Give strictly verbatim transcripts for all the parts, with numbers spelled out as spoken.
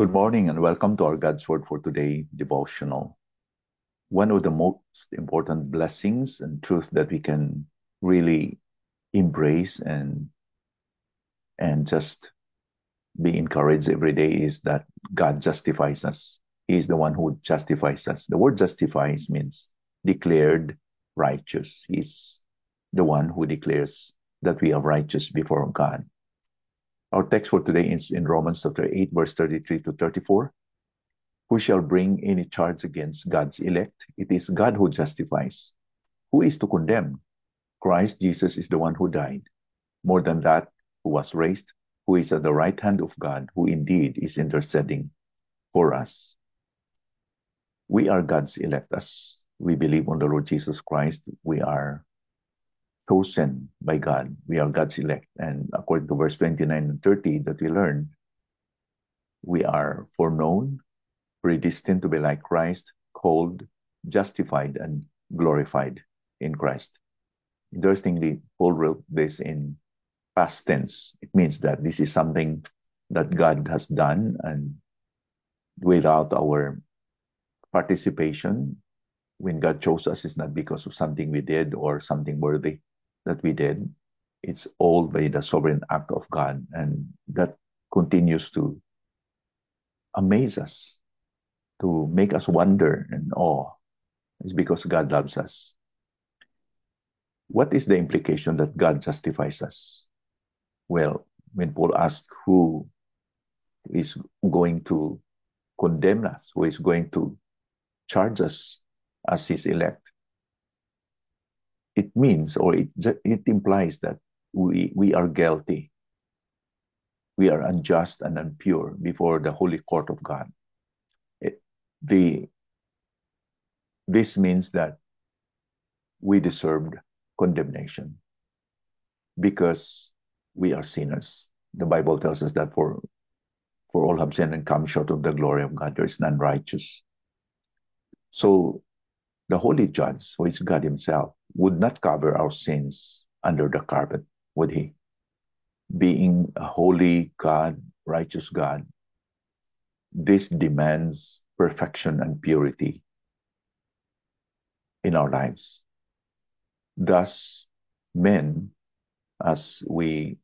Good morning and welcome to our God's Word for Today devotional. One of the most important blessings and truth that we can really embrace and, and just be encouraged every day is that God justifies us. He is the one who justifies us. The word justifies means declared righteous. He is the one who declares that we are righteous before God. Our text for today is in Romans chapter eight, verse thirty-three to thirty-four. Who shall bring any charge against God's elect? It is God who justifies. Who is to condemn? Christ Jesus is the one who died. More than that, who was raised, who is at the right hand of God, who indeed is interceding for us. We are God's elect. As we believe on the Lord Jesus Christ, we are chosen by God. We are God's elect. And according to verse twenty-nine and thirty that we learned, we are foreknown, predestined to be like Christ, called, justified, and glorified in Christ. Interestingly, Paul wrote this in past tense. It means that this is something that God has done, and without our participation, when God chose us, it's not because of something we did or something worthy that we did. It's all by the sovereign act of God, and that continues to amaze us, to make us wonder and awe. It's because God loves us. What is the implication that God justifies us? Well, when Paul asked who is going to condemn us, who is going to charge us as his elect, it means, or it it implies that we, we are guilty. We are unjust and impure before the holy court of God. It, the, this means that we deserved condemnation because we are sinners. The Bible tells us that for, for all have sinned and come short of the glory of God. There is none righteous. So the holy judge, who is God himself, would not cover our sins under the carpet, would he? Being a holy God, righteous God, this demands perfection and purity in our lives. Thus, men, as we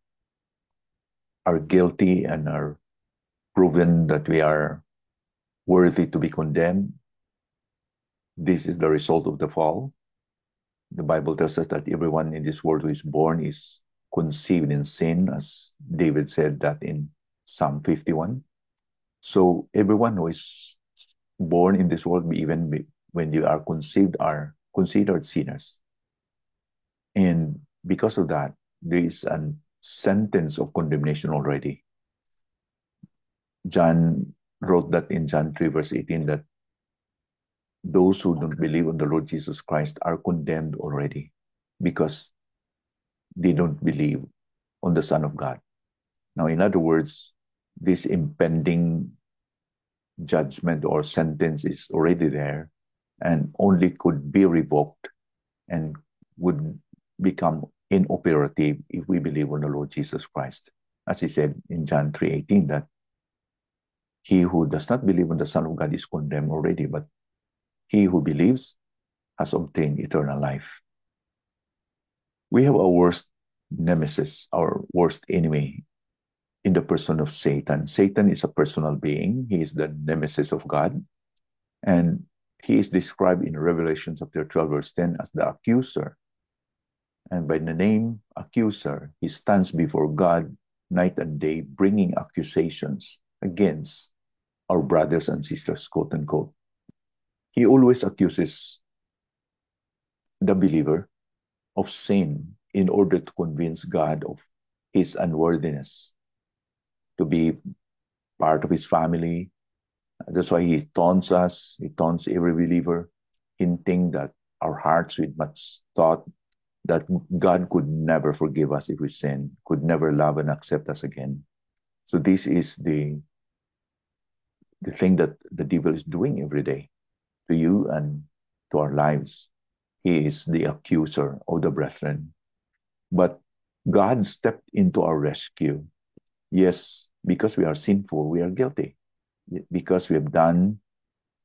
are guilty and are proven that we are worthy to be condemned, this is the result of the fall. The Bible tells us that everyone in this world who is born is conceived in sin, as David said that in Psalm fifty-one. So everyone who is born in this world, even when you are conceived, are considered sinners. And because of that, there is a sentence of condemnation already. John wrote that in John three, verse eighteen, that those who don't believe on the Lord Jesus Christ are condemned already because they don't believe on the Son of God. Now, in other words, this impending judgment or sentence is already there and only could be revoked and would become inoperative if we believe on the Lord Jesus Christ. As he said in John three eighteen, that he who does not believe on the Son of God is condemned already, but he who believes has obtained eternal life. We have our worst nemesis, our worst enemy, in the person of Satan. Satan is a personal being. He is the nemesis of God. And he is described in Revelation chapter twelve, verse ten, as the accuser. And by the name accuser, he stands before God night and day, bringing accusations against our brothers and sisters, quote unquote. He always accuses the believer of sin in order to convince God of his unworthiness to be part of his family. That's why he taunts us, he taunts every believer, hinting that our hearts with much thought that God could never forgive us if we sin, could never love and accept us again. So this is the, the thing that the devil is doing every day to you and to our lives. He is the accuser of the brethren. But God stepped into our rescue. Yes, because we are sinful, we are guilty. because we have done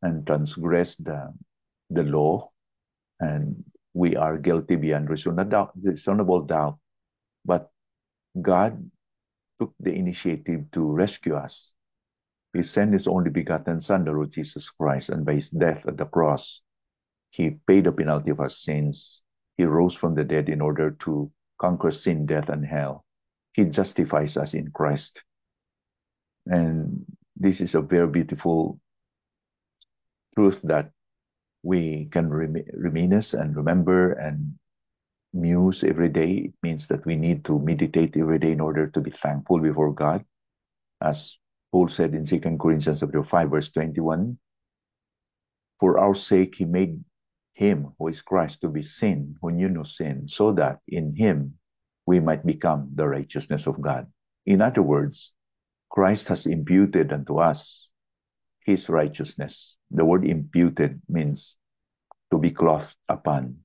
and transgressed the, the law, and we are guilty beyond reasonable doubt. But God took the initiative to rescue us. He sent His only begotten Son, the Lord Jesus Christ, and by His death at the cross, He paid the penalty of our sins. He rose from the dead in order to conquer sin, death, and hell. He justifies us in Christ. And this is a very beautiful truth that we can rem- reminisce and remember and muse every day. It means that we need to meditate every day in order to be thankful before God. As Paul said in Second Corinthians chapter five, verse twenty-one, "For our sake He made Him, who is Christ, to be sin, who knew no sin, so that in Him we might become the righteousness of God." In other words, Christ has imputed unto us His righteousness. The word imputed means to be clothed upon.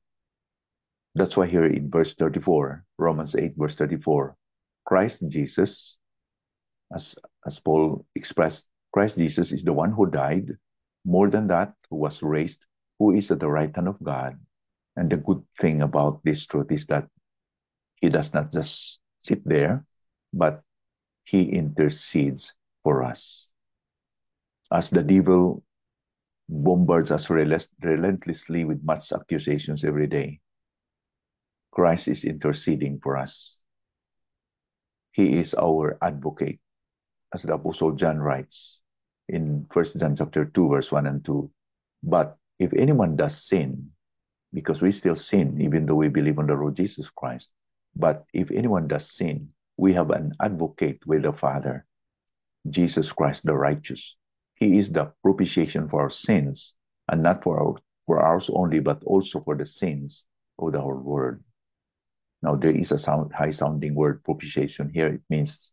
That's why here in verse thirty-four, Romans eight, verse thirty-four, Christ Jesus, as, as Paul expressed, Christ Jesus is the one who died, more than that, who was raised, who is at the right hand of God. And the good thing about this truth is that He does not just sit there, but He intercedes for us. As the devil bombards us relentlessly with much accusations every day, Christ is interceding for us. He is our advocate. As the Apostle John writes in First John chapter two, verse one and two, "But if anyone does sin," because we still sin even though we believe on the Lord Jesus Christ, "but if anyone does sin, we have an advocate with the Father, Jesus Christ the righteous. He is the propitiation for our sins, and not for, our, for ours only, but also for the sins of the whole world." Now, there is a sound, high-sounding word, propitiation, here. It means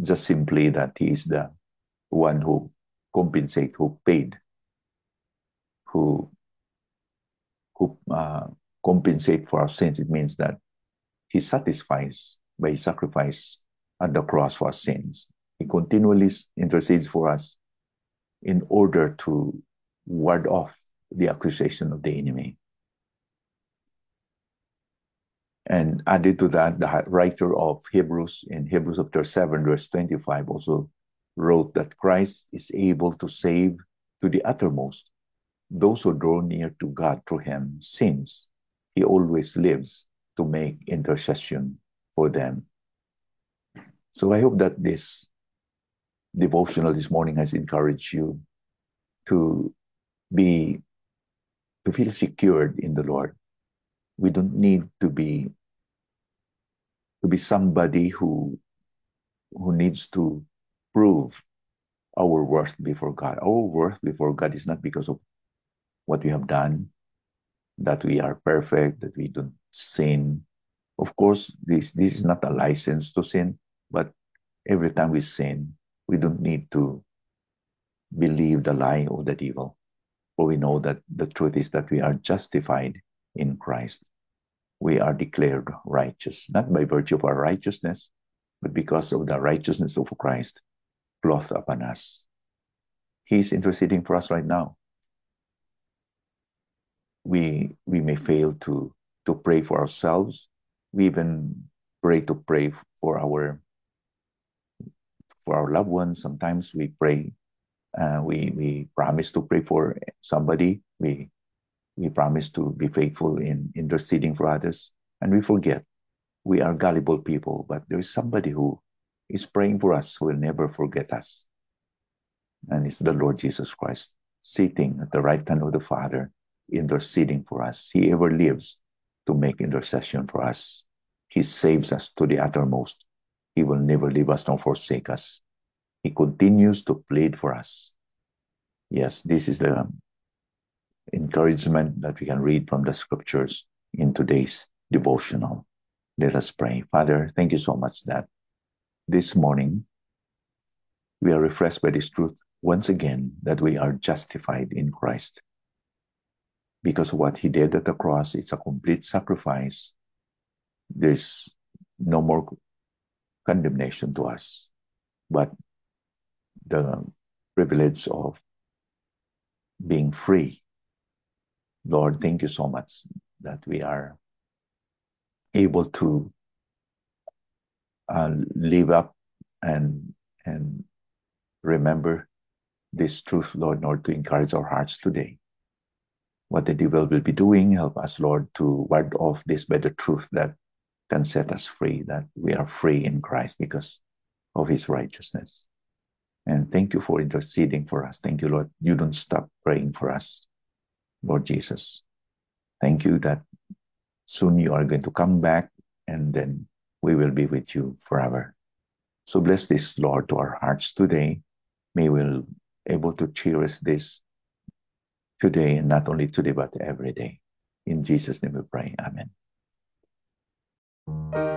just simply that He is the one who compensates, who paid, who, who uh, compensate for our sins. It means that He satisfies by His sacrifice at the cross for our sins. He continually intercedes for us in order to ward off the accusation of the enemy. And added to that, the writer of Hebrews, in Hebrews chapter seven, verse twenty-five, also wrote that Christ is able to save to the uttermost those who draw near to God through Him, since He always lives to make intercession for them. So I hope that this devotional this morning has encouraged you to be, to feel secured in the Lord. We don't need to be, to be somebody who, who needs to prove our worth before God. Our worth before God is not because of what we have done, that we are perfect, that we don't sin. Of course, this, this is not a license to sin, but every time we sin, we don't need to believe the lie of the devil, for we know that the truth is that we are justified in Christ. We are declared righteous, not by virtue of our righteousness, but because of the righteousness of Christ clothed upon us. He is interceding for us right now. We, we may fail to, to pray for ourselves. We even pray to pray for our for our loved ones. Sometimes we pray, uh, we, we promise to pray for somebody. We, we promise to be faithful in interceding for others. And we forget we are gullible people, but there is somebody who is praying for us who will never forget us. And it's the Lord Jesus Christ, sitting at the right hand of the Father, interceding for us. He ever lives to make intercession for us. He saves us to the uttermost. He will never leave us nor forsake us. He continues to plead for us. Yes, this is the encouragement that we can read from the scriptures in today's devotional. Let us pray. Father, thank you so much that this morning we are refreshed by this truth once again, that we are justified in Christ. Because of what He did at the cross, it's a complete sacrifice. There's no more condemnation to us, but the privilege of being free. Lord, thank you so much that we are able to uh, live up and, and remember this truth, Lord, Lord, to encourage our hearts today. What the devil will be doing, help us, Lord, to ward off this better truth that can set us free, that we are free in Christ because of his righteousness. And thank you for interceding for us. Thank you, Lord. You don't stop praying for us, Lord Jesus. Thank you that soon you are going to come back and then we will be with you forever. So bless this, Lord, to our hearts today. May we be able to cherish this today, and not only today, but every day. In Jesus' name we pray. Amen.